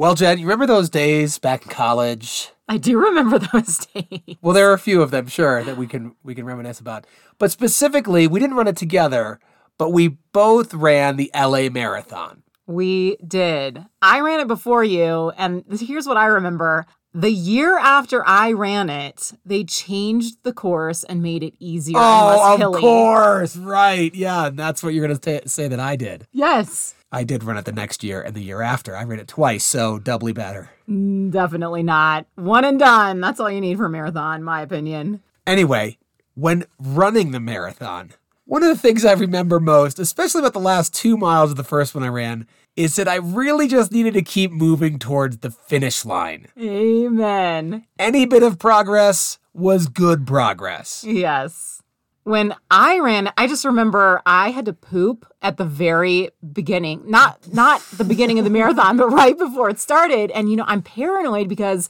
Well, Jen, you remember those days back in college? I do remember those days. Well, there are a few of them, sure, that we can reminisce about. But specifically, we didn't run it together, but we both ran the LA Marathon. We did. I ran it before you, and here's what I remember. The year after I ran it, they changed the course and made it easier and less hilly. Oh, of course. Right. Yeah. And that's what you're going to say that I did. Yes. I did run it the next year and the year after. I ran it twice, so doubly better. Definitely not. One and done. That's all you need for a marathon, my opinion. Anyway, when running the marathon, one of the things I remember most, especially about the last 2 miles of the first one I ran, is that I really just needed to keep moving towards the finish line. Amen. Any bit of progress was good progress. Yes. When I ran, I just remember I had to poop at the very beginning. Not the beginning of the marathon, but right before it started. And, you know, I'm paranoid because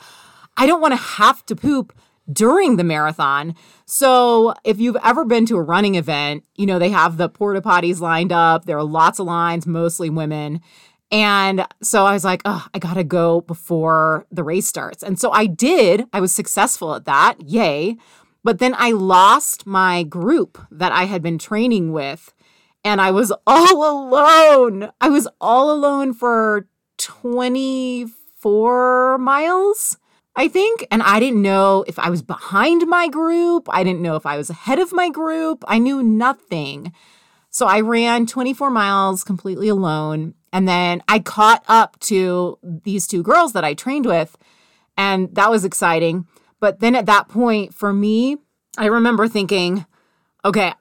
I don't want to have to poop during the marathon. So if you've ever been to a running event, you know, they have the porta potties lined up. There are lots of lines, mostly women. And so I was like, oh, I got to go before the race starts. And so I did. I was successful at that. Yay. But then I lost my group that I had been training with, and I was all alone. I was all alone for 24 miles. I think, and I didn't know if I was behind my group. I didn't know if I was ahead of my group. I knew nothing. So I ran 24 miles completely alone. And then I caught up to these two girls that I trained with. And that was exciting. But then at that point, for me, I remember thinking, okay,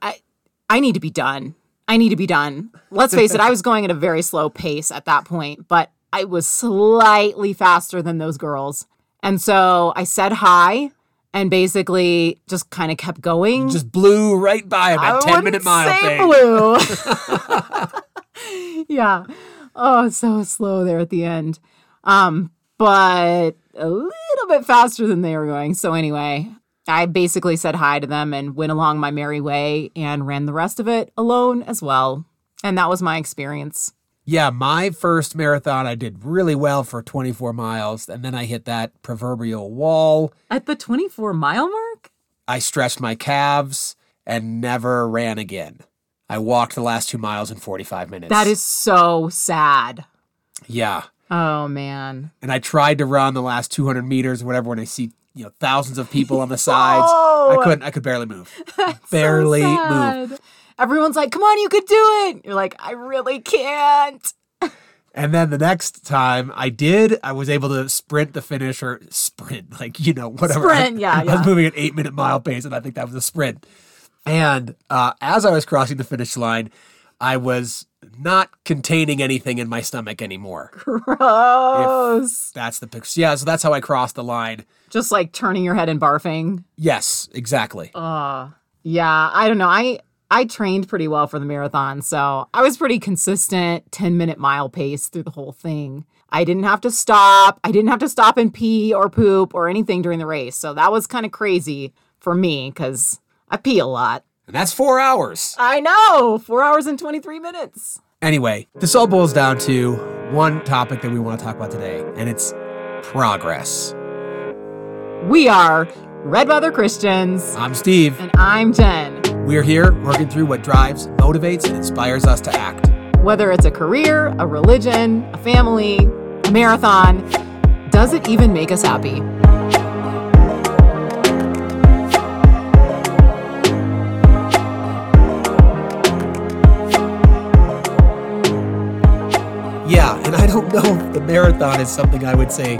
I need to be done. I need to be done. Let's face it, I was going at a very slow pace at that point, but I was slightly faster than those girls. And so I said hi and basically just kind of kept going. You just blew right by about 10-minute mile thing. I blew. Yeah. Oh, so slow there at the end. But a little bit faster than they were going. So anyway, I basically said hi to them and went along my merry way and ran the rest of it alone as well. And that was my experience. Yeah, my first marathon, I did really well for 24 miles, and then I hit that proverbial wall. At the 24-mile mark? I stretched my calves and never ran again. I walked the last 2 miles in 45 minutes. That is so sad. Yeah. Oh, man. And I tried to run the last 200 meters or whatever when I see, you know, thousands of people on the sides. Oh! I could barely move. That's barely so sad. Move. Everyone's like, come on, you could do it. You're like, I really can't. And then the next time I was able to sprint the finish or sprint, like, you know, whatever. Sprint, I was moving at 8-minute mile pace, and I think that was a sprint. And as I was crossing the finish line, I was not containing anything in my stomach anymore. Gross. If that's the picture. Yeah, so that's how I crossed the line. Just like turning your head and barfing? Yes, exactly. Yeah, I don't know. I trained pretty well for the marathon, so I was pretty consistent 10-minute mile pace through the whole thing. I didn't have to stop. I didn't have to stop and pee or poop or anything during the race, so that was kind of crazy for me because I pee a lot. And that's 4 hours. I know, 4 hours and 23 minutes. Anyway, this all boils down to one topic that we want to talk about today, and it's progress. We are Red Weather Christians. I'm Steve. And I'm Jen. We're here working through what drives, motivates, and inspires us to act. Whether it's a career, a religion, a family, a marathon, does it even make us happy? Yeah, and I don't know if the marathon is something I would say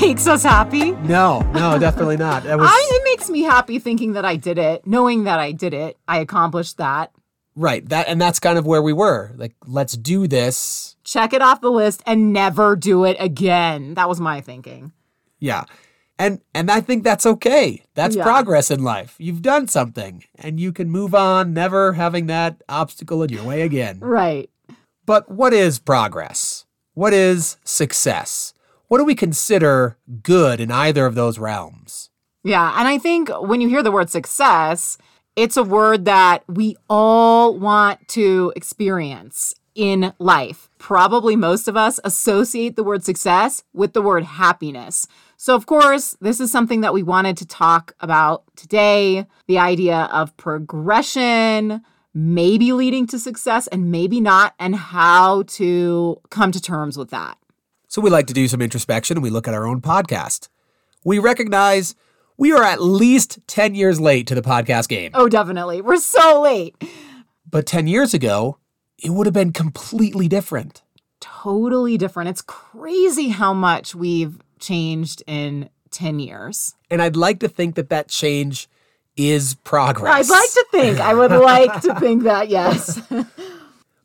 makes us happy? No, definitely not. It makes me happy thinking that I did it, knowing that I did it. I accomplished that. Right. And that's kind of where we were. Like, let's do this. Check it off the list and never do it again. That was my thinking. Yeah. And I think that's okay. That's progress in life. You've done something and you can move on, never having that obstacle in your way again. Right. But what is progress? What is success? What do we consider good in either of those realms? Yeah, and I think when you hear the word success, it's a word that we all want to experience. in life. Probably most of us associate the word success with the word happiness. So, of course, this is something that we wanted to talk about today, the idea of progression, maybe leading to success and maybe not, and how to come to terms with that. So we like to do some introspection and we look at our own podcast. We recognize we are at least 10 years late to the podcast game. Oh, definitely. We're so late. But 10 years ago, it would have been completely different. Totally different. It's crazy how much we've changed in 10 years. And I'd like to think that that change is progress. I would like to think that, yes.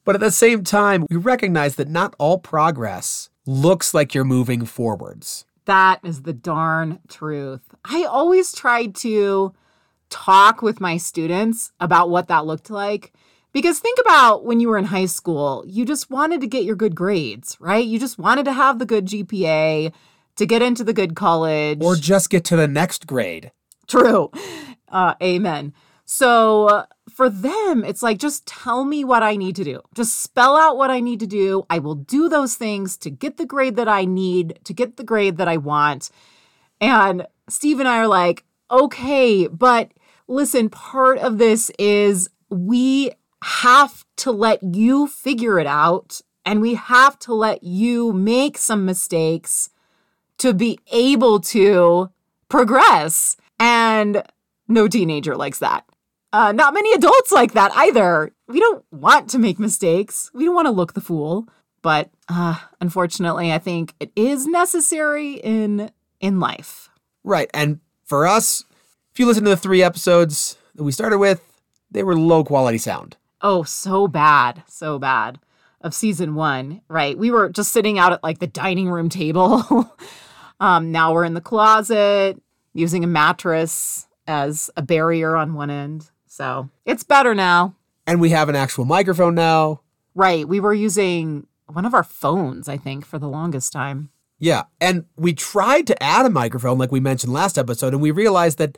But at the same time, we recognize that not all progress looks like you're moving forwards. That is the darn truth. I always tried to talk with my students about what that looked like. Because think about when you were in high school, you just wanted to get your good grades, right? You just wanted to have the good GPA, to get into the good college. Or just get to the next grade. True. Amen. So for them, it's like, just tell me what I need to do. Just spell out what I need to do. I will do those things to get the grade that I need, to get the grade that I want. And Steve and I are like, okay, but listen, part of this is we have to let you figure it out, and we have to let you make some mistakes to be able to progress. And no teenager likes that. Not many adults like that either. We don't want to make mistakes. We don't want to look the fool. But unfortunately, I think it is necessary in life. Right. And for us, if you listen to the 3 episodes that we started with, they were low quality sound. Oh, so bad. So bad. Of season 1, right? We were just sitting out at like the dining room table. Now we're in the closet using a mattress as a barrier on one end. So it's better now. And we have an actual microphone now. Right. We were using one of our phones, I think, for the longest time. Yeah. And we tried to add a microphone like we mentioned last episode, and we realized that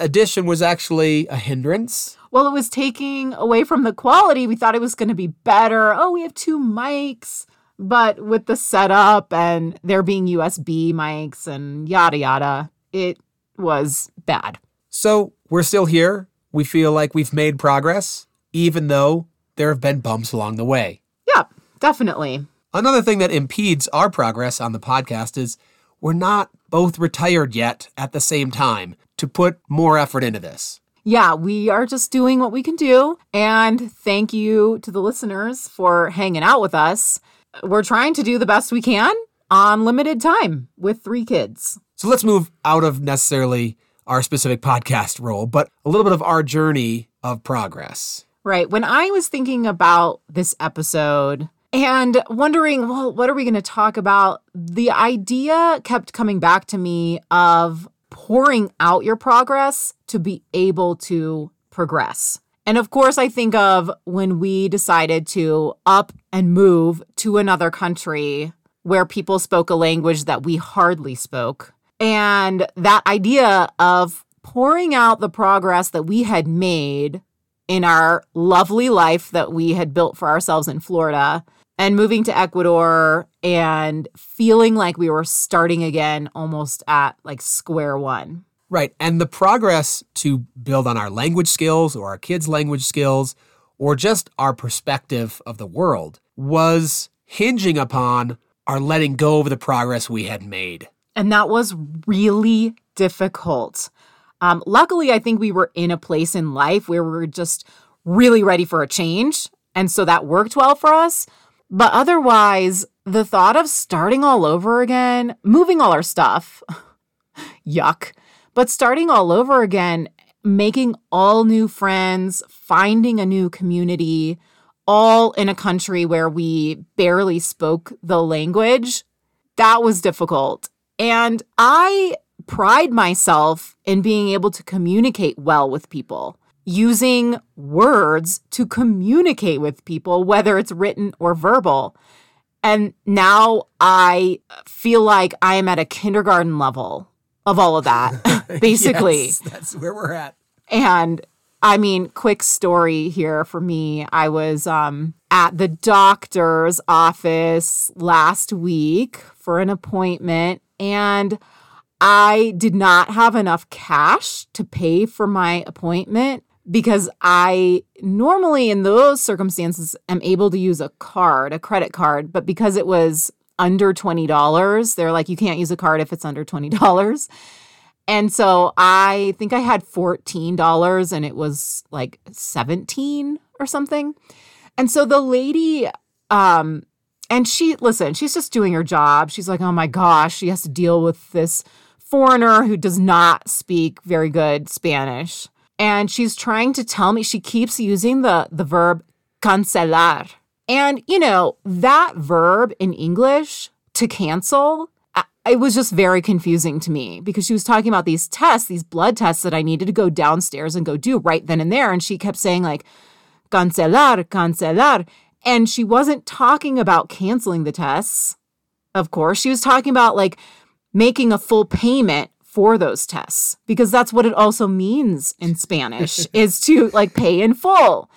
addition was actually a hindrance. Well, it was taking away from the quality. We thought it was going to be better. Oh, we have 2 mics. But with the setup and there being USB mics and yada, yada, it was bad. So we're still here. We feel like we've made progress, even though there have been bumps along the way. Yeah, definitely. Another thing that impedes our progress on the podcast is we're not both retired yet at the same time to put more effort into this. Yeah, we are just doing what we can do. And thank you to the listeners for hanging out with us. We're trying to do the best we can on limited time with 3 kids. So let's move out of necessarily our specific podcast role, but a little bit of our journey of progress. Right. When I was thinking about this episode and wondering, well, what are we going to talk about? The idea kept coming back to me of pouring out your progress to be able to progress. And of course, I think of when we decided to up and move to another country where people spoke a language that we hardly spoke. And that idea of pouring out the progress that we had made in our lovely life that we had built for ourselves in Florida and moving to Ecuador and feeling like we were starting again almost at like square one. Right. And the progress to build on our language skills or our kids' language skills or just our perspective of the world was hinging upon our letting go of the progress we had made. And that was really difficult. Luckily, I think we were in a place in life where we were just really ready for a change. And so that worked well for us. But otherwise, the thought of starting all over again, moving all our stuff, yuck. But starting all over again, making all new friends, finding a new community, all in a country where we barely spoke the language, that was difficult. And I pride myself in being able to communicate well with people, using words to communicate with people, whether it's written or verbal. And now I feel like I am at a kindergarten level of all of that, basically. Yes, that's where we're at. And I mean, quick story here for me. I was at the doctor's office last week for an appointment, and I did not have enough cash to pay for my appointment because I normally in those circumstances am able to use a card, a credit card, but because it was under $20, they're like, you can't use a card if it's under $20. And so I think I had $14 and it was like 17 or something. And so the lady, and she, listen, she's just doing her job. She's like, oh my gosh, she has to deal with this foreigner who does not speak very good Spanish. And she's trying to tell me, she keeps using the verb cancelar. And, you know, that verb in English, to cancel, it was just very confusing to me because she was talking about these tests, these blood tests that I needed to go downstairs and go do right then and there. And she kept saying like, cancelar, cancelar. And she wasn't talking about canceling the tests, of course. She was talking about, like, making a full payment for those tests because that's what it also means in Spanish is to, like, pay in full.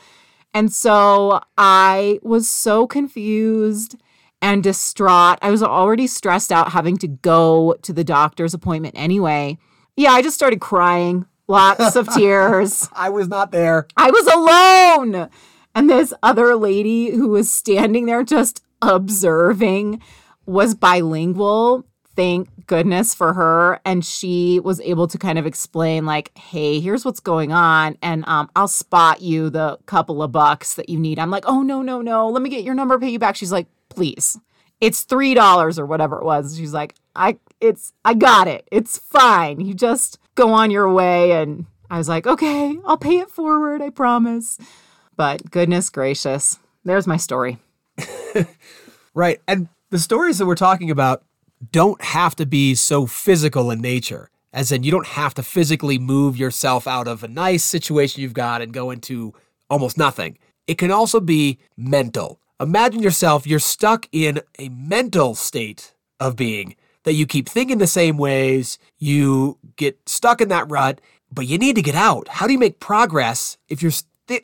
And so I was so confused and distraught. I was already stressed out having to go to the doctor's appointment anyway. Yeah, I just started crying, lots of tears. I was not there. I was alone. And this other lady who was standing there just observing was bilingual. Thank goodness for her. And she was able to kind of explain like, hey, here's what's going on. And I'll spot you the couple of bucks that you need. I'm like, oh, no. Let me get your number, pay you back. She's like, please. It's $3 or whatever it was. She's like, I got it. It's fine. You just go on your way. And I was like, okay, I'll pay it forward. I promise. But goodness gracious, there's my story. Right. And the stories that we're talking about don't have to be so physical in nature, as in you don't have to physically move yourself out of a nice situation you've got and go into almost nothing. It can also be mental. Imagine yourself, you're stuck in a mental state of being that you keep thinking the same ways, you get stuck in that rut, but you need to get out. How do you make progress if you're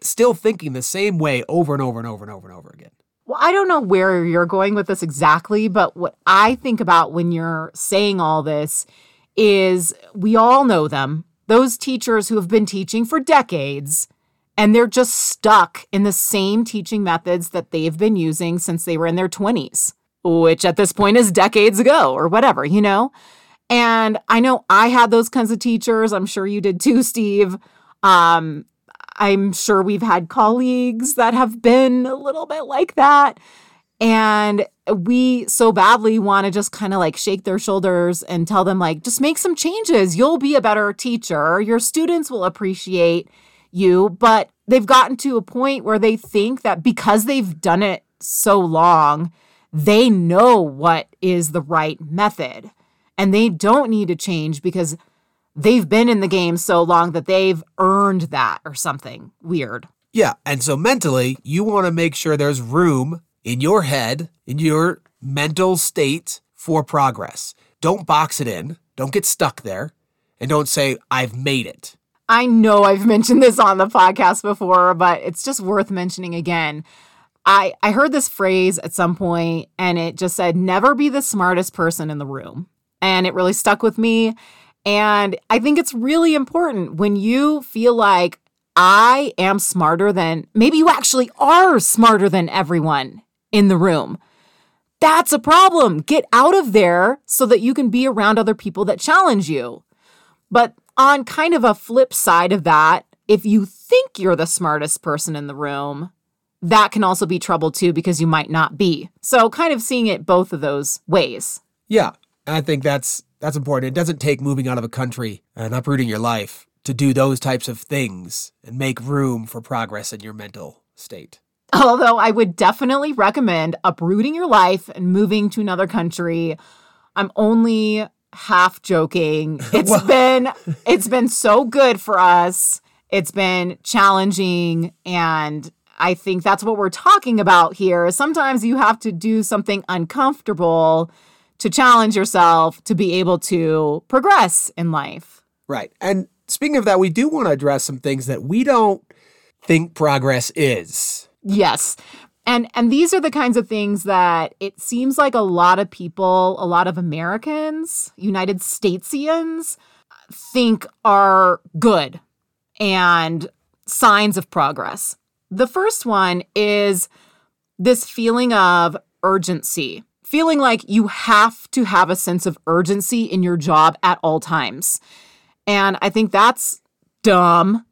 still thinking the same way over and over and over and over and over again? Well, I don't know where you're going with this exactly, but what I think about when you're saying all this is we all know them, those teachers who have been teaching for decades, and they're just stuck in the same teaching methods that they've been using since they were in their 20s, which at this point is decades ago or whatever, you know? And I know I had those kinds of teachers. I'm sure you did too, Steve. I'm sure we've had colleagues that have been a little bit like that. And we so badly want to just kind of like shake their shoulders and tell them like, just make some changes. You'll be a better teacher. Your students will appreciate you. But they've gotten to a point where they think that because they've done it so long, they know what is the right method. And they don't need to change because they've been in the game so long that they've earned that or something weird. Yeah, and so mentally, you want to make sure there's room in your head, in your mental state for progress. Don't box it in. Don't get stuck there. And don't say, I've made it. I know I've mentioned this on the podcast before, but it's just worth mentioning again. I heard this phrase at some point, and it just said, never be the smartest person in the room. And it really stuck with me. And I think it's really important when you feel like I am smarter than, maybe you actually are smarter than everyone in the room. That's a problem. Get out of there so that you can be around other people that challenge you. But on kind of a flip side of that, if you think you're the smartest person in the room, that can also be trouble too because you might not be. So kind of seeing it both of those ways. Yeah, I think that's important. It doesn't take moving out of a country and uprooting your life to do those types of things and make room for progress in your mental state. Although I would definitely recommend uprooting your life and moving to another country. I'm only half joking. It's been so good for us. It's been challenging. And I think that's what we're talking about here. Sometimes you have to do something uncomfortable to challenge yourself, to be able to progress in life. Right. And speaking of that, we do want to address some things that we don't think progress is. Yes. And these are the kinds of things that it seems like a lot of people, a lot of Americans, United Statesians, think are good and signs of progress. The first one is this feeling of urgency, feeling like you have to have a sense of urgency in your job at all times. And I think that's dumb,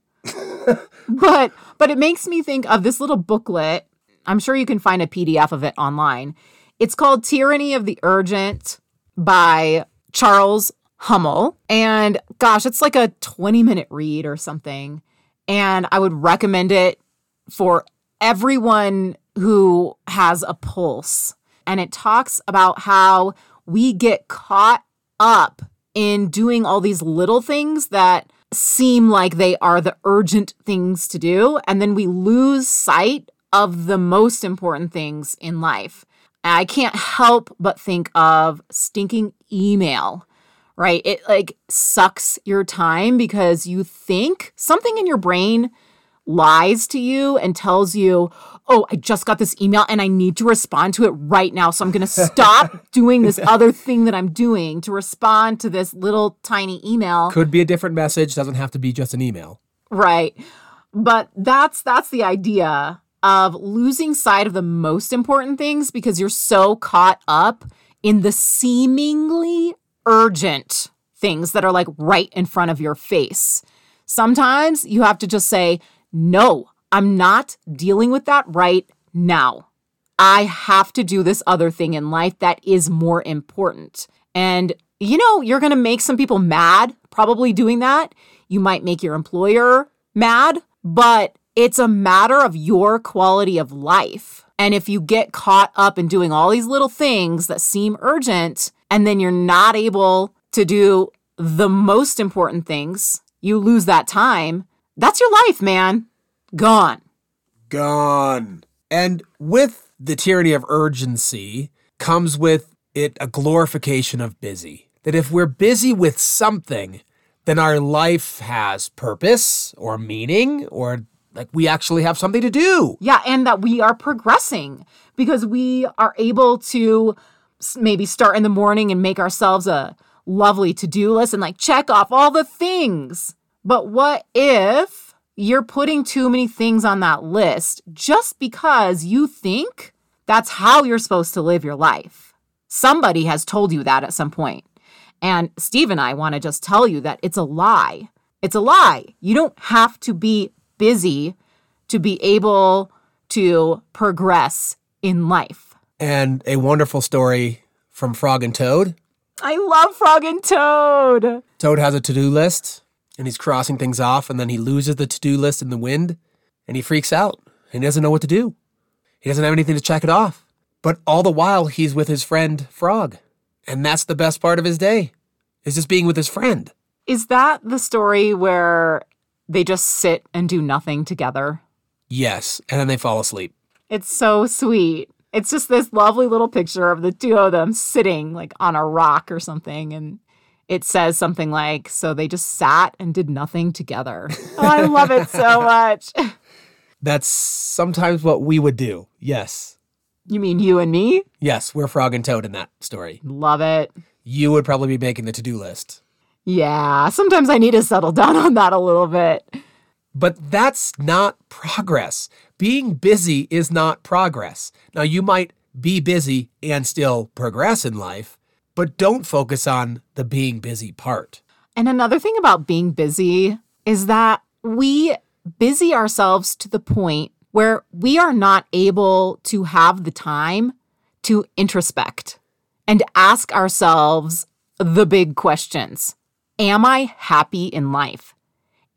but it makes me think of this little booklet. I'm sure you can find a PDF of it online. It's called Tyranny of the Urgent by Charles Hummel. And gosh, it's like a 20-minute read or something. And I would recommend it for everyone who has a pulse. And it talks about how we get caught up in doing all these little things that seem like they are the urgent things to do. And then we lose sight of the most important things in life. I can't help but think of stinking email, right? It like sucks your time because you think something in your brain lies to you and tells you, oh, I just got this email and I need to respond to it right now. So I'm going to stop doing this other thing that I'm doing to respond to this little tiny email. Could be a different message. Doesn't have to be just an email. Right. But that's the idea of losing sight of the most important things because you're so caught up in the seemingly urgent things that are like right in front of your face. Sometimes you have to just say, no, I'm not dealing with that right now. I have to do this other thing in life that is more important. And, you know, you're going to make some people mad probably doing that. You might make your employer mad, but it's a matter of your quality of life. And if you get caught up in doing all these little things that seem urgent, and then you're not able to do the most important things, you lose that time. That's your life, man. Gone. And with the tyranny of urgency comes with it a glorification of busy. That if we're busy with something, then our life has purpose or meaning or like we actually have something to do. Yeah, and that we are progressing because we are able to maybe start in the morning and make ourselves a lovely to-do list and like check off all the things. But what if you're putting too many things on that list just because you think that's how you're supposed to live your life? Somebody has told you that at some point. And Steve and I want to just tell you that it's a lie. It's a lie. You don't have to be busy to be able to progress in life. And a wonderful story from Frog and Toad. I love Frog and Toad. Toad has a to-do list, and he's crossing things off, and then he loses the to-do list in the wind, and he freaks out, and he doesn't know what to do. He doesn't have anything to check it off. But all the while, he's with his friend Frog, and that's the best part of his day, is just being with his friend. Is that the story where they just sit and do nothing together? Yes, and then they fall asleep. It's so sweet. It's just this lovely little picture of the two of them sitting like on a rock or something, and it says something like, so they just sat and did nothing together. Oh, I love it so much. That's sometimes what we would do, yes. You mean you and me? Yes, we're Frog and Toad in that story. Love it. You would probably be making the to-do list. Yeah, sometimes I need to settle down on that a little bit. But that's not progress. Being busy is not progress. Now, you might be busy and still progress in life, but don't focus on the being busy part. And another thing about being busy is that we busy ourselves to the point where we are not able to have the time to introspect and ask ourselves the big questions. Am I happy in life?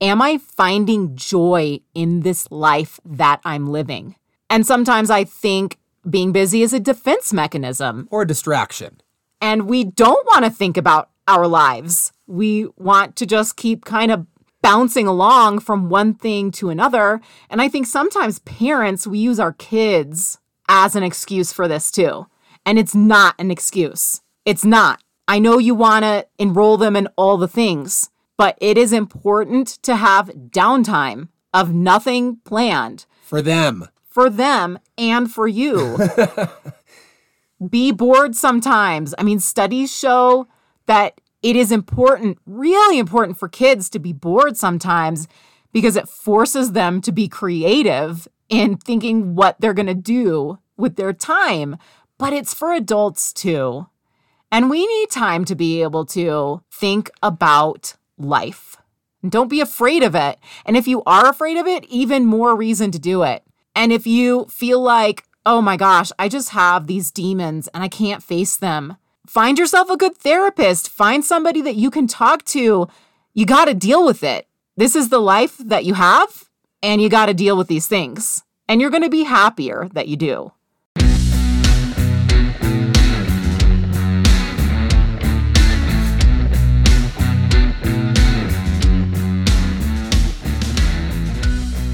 Am I finding joy in this life that I'm living? And sometimes I think being busy is a defense mechanism. Or a distraction. And we don't want to think about our lives. We want to just keep kind of bouncing along from one thing to another. And I think sometimes parents, we use our kids as an excuse for this too. And it's not an excuse. It's not. I know you want to enroll them in all the things, but it is important to have downtime of nothing planned. For them and for you. Be bored sometimes. I mean, studies show that it is important, really important for kids to be bored sometimes because it forces them to be creative in thinking what they're going to do with their time. But it's for adults too. And we need time to be able to think about life. Don't be afraid of it. And if you are afraid of it, even more reason to do it. And if you feel like, oh my gosh, I just have these demons and I can't face them, find yourself a good therapist. Find somebody that you can talk to. You got to deal with it. This is the life that you have, and you got to deal with these things. And you're going to be happier that you do.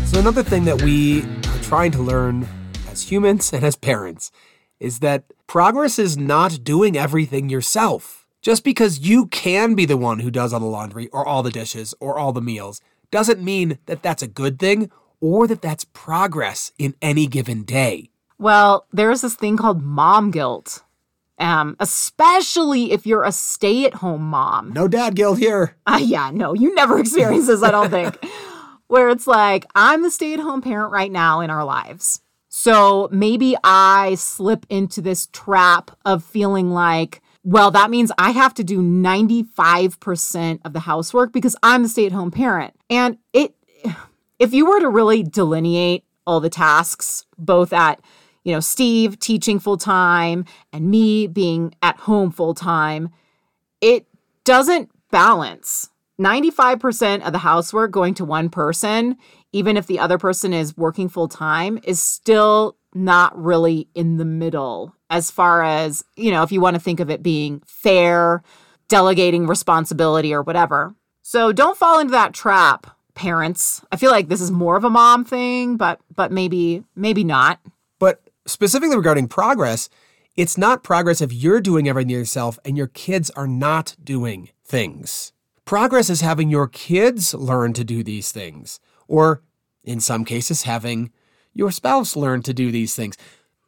So another thing that we are trying to learn as humans and as parents is that progress is not doing everything yourself. Just because you can be the one who does all the laundry or all the dishes or all the meals doesn't mean that that's a good thing or that that's progress in any given day. Well, there's this thing called mom guilt, especially if you're a stay-at-home mom. No dad guilt here. Yeah, no, you never experience this, I don't think. Where it's like, I'm the stay-at-home parent right now in our lives. So maybe I slip into this trap of feeling like, well, that means I have to do 95% of the housework because I'm the stay-at-home parent. And if you were to really delineate all the tasks, both at, Steve teaching full-time and me being at home full-time, it doesn't balance. 95% of the housework going to one person, even if the other person is working full-time, is still not really in the middle as far as, if you want to think of it being fair, delegating responsibility or whatever. So don't fall into that trap, parents. I feel like this is more of a mom thing, but maybe not. But specifically regarding progress, it's not progress if you're doing everything yourself and your kids are not doing things. Progress is having your kids learn to do these things, or in some cases, having your spouse learn to do these things.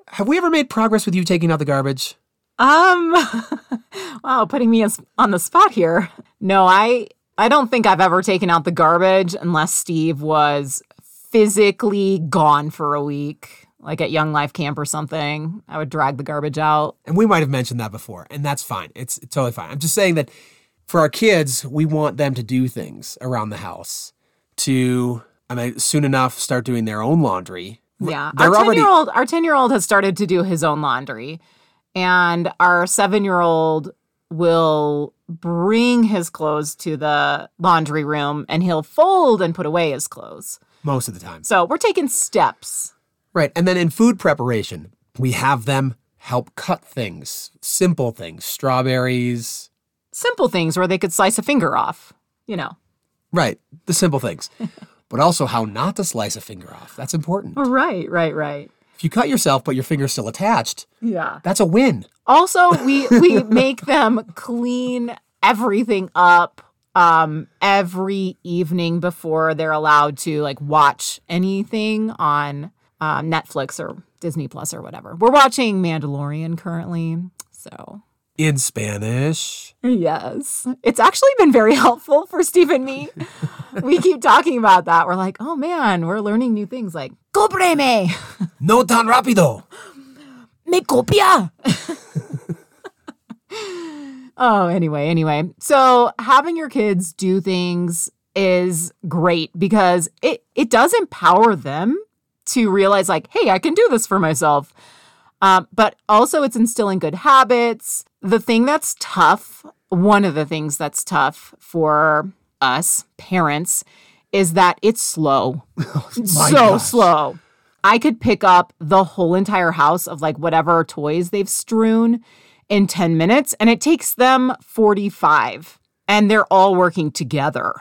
Have we ever made progress with you taking out the garbage? Wow, putting me on the spot here. No, I don't think I've ever taken out the garbage unless Steve was physically gone for a week, like at Young Life Camp or something. I would drag the garbage out. And we might have mentioned that before, and that's fine. It's totally fine. I'm just saying that for our kids, we want them to do things around the house soon enough start doing their own laundry. Yeah. Our 10-year-old has started to do his own laundry, and our 7-year-old will bring his clothes to the laundry room and he'll fold and put away his clothes. Most of the time. So we're taking steps. Right. And then in food preparation, we have them help cut things, simple things, strawberries. Simple things where they could slice a finger off, Right, the simple things. But also how not to slice a finger off. That's important. Right. If you cut yourself but your finger's still attached, yeah, that's a win. Also, we make them clean everything up every evening before they're allowed to watch anything on Netflix or Disney Plus or whatever. We're watching Mandalorian currently, so... In Spanish. Yes. It's actually been very helpful for Steve and me. We keep talking about that. We're like, oh man, we're learning new things like, cómpreme. No tan rápido. Me copia. Oh, anyway. So having your kids do things is great because it does empower them to realize hey, I can do this for myself. But also it's instilling good habits. One of the things that's tough for us parents is that it's slow. Slow. I could pick up the whole entire house of whatever toys they've strewn in 10 minutes, and it takes them 45, and they're all working together.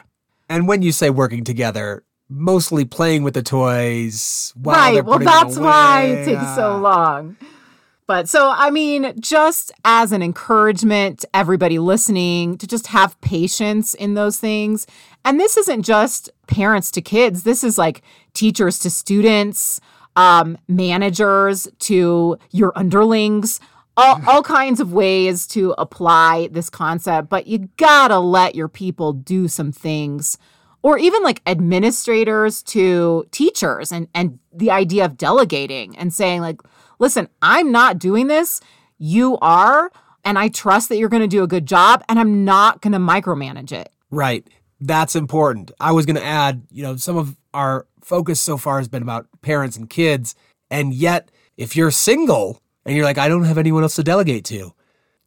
And when you say working together, mostly playing with the toys while they're putting them away. Right, well, that's why it takes so long. But so, I mean, just as an encouragement to everybody listening to just have patience in those things. And this isn't just parents to kids. This is like teachers to students, managers to your underlings, all kinds of ways to apply this concept. But you gotta let your people do some things. Or even like administrators to teachers and the idea of delegating and saying like, listen, I'm not doing this. You are. And I trust that you're going to do a good job and I'm not going to micromanage it. Right. That's important. I was going to add, some of our focus so far has been about parents and kids. And yet if you're single and you're like, I don't have anyone else to delegate to,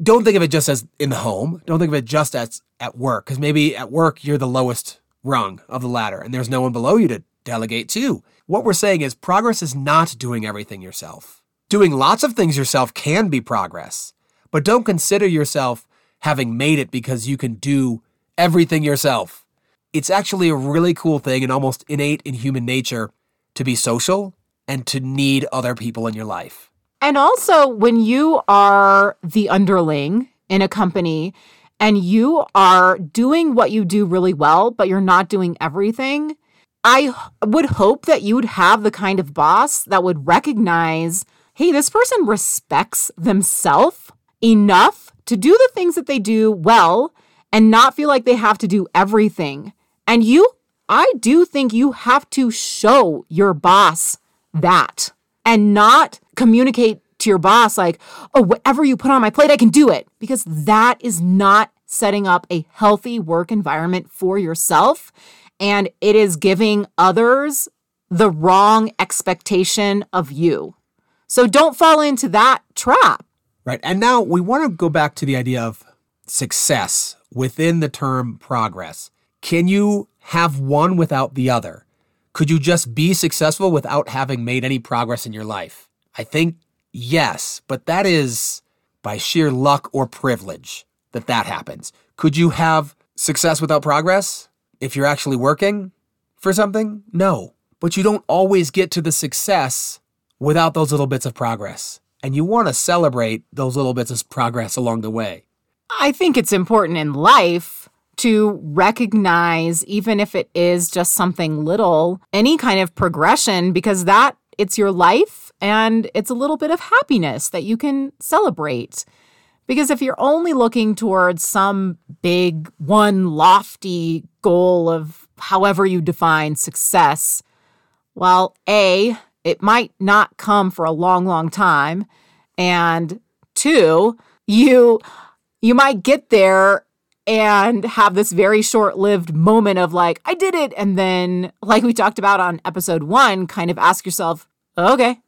don't think of it just as in the home. Don't think of it just as at work. Because maybe at work, you're the lowest rung of the ladder and there's no one below you to delegate to. What we're saying is progress is not doing everything yourself. Doing lots of things yourself can be progress, but don't consider yourself having made it because you can do everything yourself. It's actually a really cool thing and almost innate in human nature to be social and to need other people in your life. And also when you are the underling in a company, and you are doing what you do really well, but you're not doing everything, I would hope that you would have the kind of boss that would recognize, hey, this person respects themselves enough to do the things that they do well and not feel like they have to do everything. And I do think you have to show your boss that and not communicate to your boss, like, oh, whatever you put on my plate, I can do it. Because that is not setting up a healthy work environment for yourself. And it is giving others the wrong expectation of you. So don't fall into that trap. Right. And now we want to go back to the idea of success within the term progress. Can you have one without the other? Could you just be successful without having made any progress in your life? I think yes, but that is by sheer luck or privilege that happens. Could you have success without progress if you're actually working for something? No, but you don't always get to the success without those little bits of progress. And you want to celebrate those little bits of progress along the way. I think it's important in life to recognize, even if it is just something little, any kind of progression, because it's your life and it's a little bit of happiness that you can celebrate. Because if you're only looking towards some big, one lofty goal of however you define success, well, A, it might not come for a long, long time. And two, you might get there and have this very short-lived moment of like, I did it. And then, like we talked about on episode 1, kind of ask yourself, okay,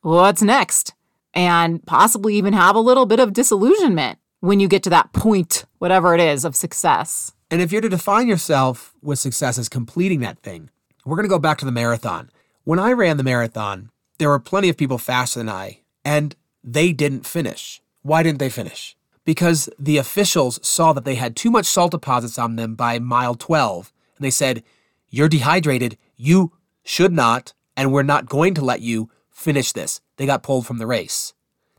what's next? And possibly even have a little bit of disillusionment when you get to that point, whatever it is, of success. And if you're to define yourself with success as completing that thing, we're going to go back to the marathon. When I ran the marathon, there were plenty of people faster than I, and they didn't finish. Why didn't they finish? Because the officials saw that they had too much salt deposits on them by mile 12. And they said, you're dehydrated, you should not, and we're not going to let you finish this. They got pulled from the race.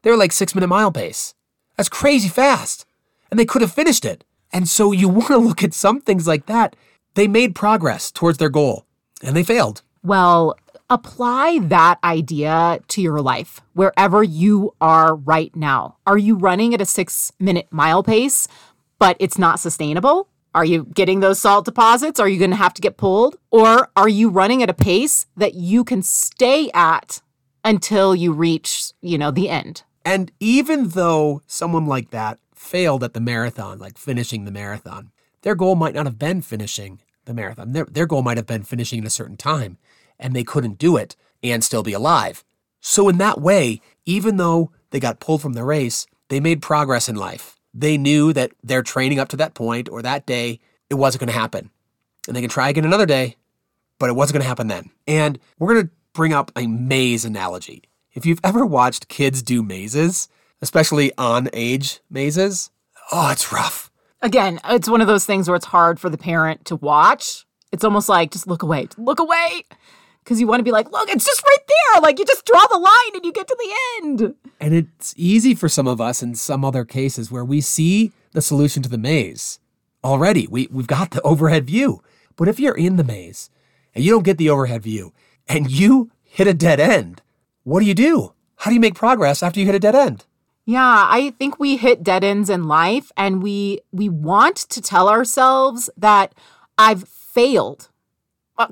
They were like 6-minute mile pace. That's crazy fast. And they could have finished it. And so you want to look at some things like that. They made progress towards their goal, and they failed. Well, apply that idea to your life, wherever you are right now. Are you running at a 6-minute mile pace, but it's not sustainable? Are you getting those salt deposits? Are you going to have to get pulled? Or are you running at a pace that you can stay at until you reach, the end? And even though someone like that failed at the marathon, like finishing the marathon, their goal might not have been finishing the marathon. Their goal might have been finishing at a certain time. And they couldn't do it and still be alive. So in that way, even though they got pulled from the race, they made progress in life. They knew that their training up to that point or that day, it wasn't going to happen. And they can try again another day, but it wasn't going to happen then. And we're going to bring up a maze analogy. If you've ever watched kids do mazes, especially on-age mazes, oh, it's rough. Again, it's one of those things where it's hard for the parent to watch. It's almost like, just look away. because you want to be like, look, it's just right there. Like, you just draw the line and you get to the end. And it's easy for some of us in some other cases where we see the solution to the maze already. We've got the overhead view. But if you're in the maze and you don't get the overhead view and you hit a dead end, what do you do? How do you make progress after you hit a dead end? Yeah, I think we hit dead ends in life, and we want to tell ourselves that I've failed.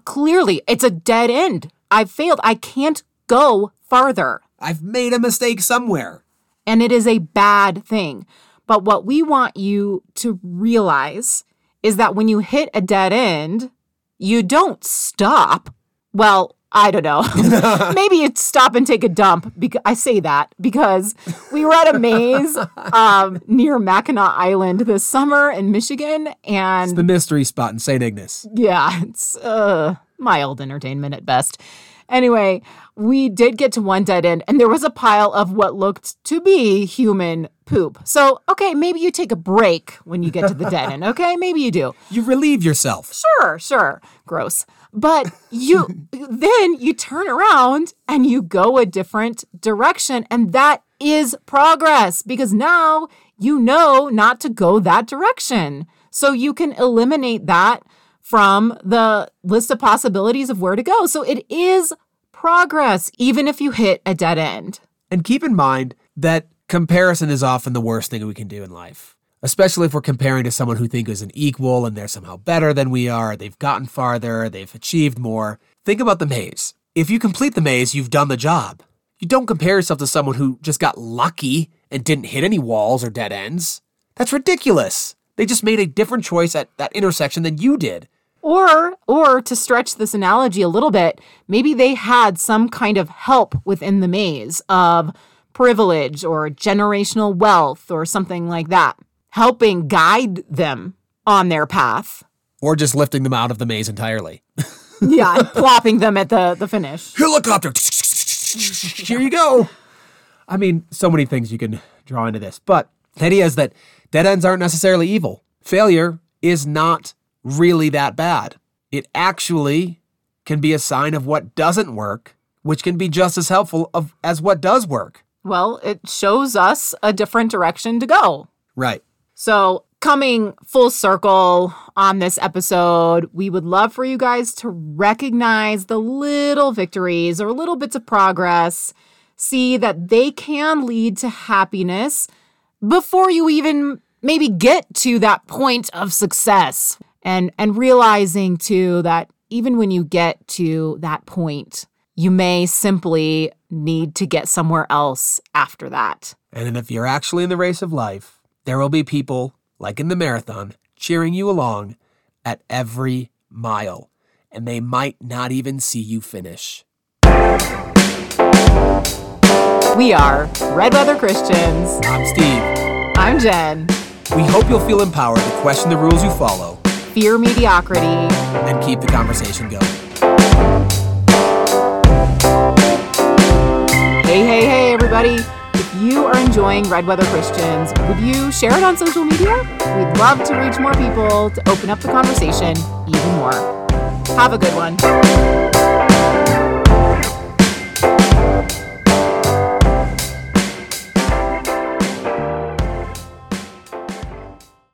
Clearly, it's a dead end. I've failed. I can't go farther. I've made a mistake somewhere. And it is a bad thing. But what we want you to realize is that when you hit a dead end, you don't stop. Well, I don't know. Maybe you'd stop and take a dump. I say that because we were at a maze near Mackinac Island this summer in Michigan. And it's the mystery spot in St. Ignace. Yeah, it's mild entertainment at best. Anyway, we did get to one dead end, and there was a pile of what looked to be human poop. So, okay, maybe you take a break when you get to the dead end, okay? Maybe you do. You relieve yourself. Sure. Gross. But then you turn around and you go a different direction, and that is progress because now you know not to go that direction. So you can eliminate that from the list of possibilities of where to go. So it is progress, even if you hit a dead end. And keep in mind that comparison is often the worst thing we can do in life, especially if we're comparing to someone who think is an equal and they're somehow better than we are, they've gotten farther, they've achieved more. Think about the maze. If you complete the maze, you've done the job. You don't compare yourself to someone who just got lucky and didn't hit any walls or dead ends. That's ridiculous. They just made a different choice at that intersection than you did. Or to stretch this analogy a little bit, maybe they had some kind of help within the maze of privilege or generational wealth or something like that, helping guide them on their path. Or just lifting them out of the maze entirely. Yeah, and plopping them at the finish. Helicopter! Here you go! I mean, so many things you can draw into this. But the idea is that dead ends aren't necessarily evil. Failure is not really that bad. It actually can be a sign of what doesn't work, which can be just as helpful as what does work. Well, it shows us a different direction to go. Right. So coming full circle on this episode, we would love for you guys to recognize the little victories or little bits of progress, see that they can lead to happiness before you even maybe get to that point of success. And realizing, too, that even when you get to that point, you may simply need to get somewhere else after that. And if you're actually in the race of life, there will be people, like in the marathon, cheering you along at every mile. And they might not even see you finish. We are Red Weather Christians. I'm Steve. I'm Jen. We hope you'll feel empowered to question the rules you follow, fear mediocrity, and keep the conversation going. Hey, everybody. If you are enjoying Red Weather Christians, would you share it on social media? We'd love to reach more people to open up the conversation even more. Have a good one.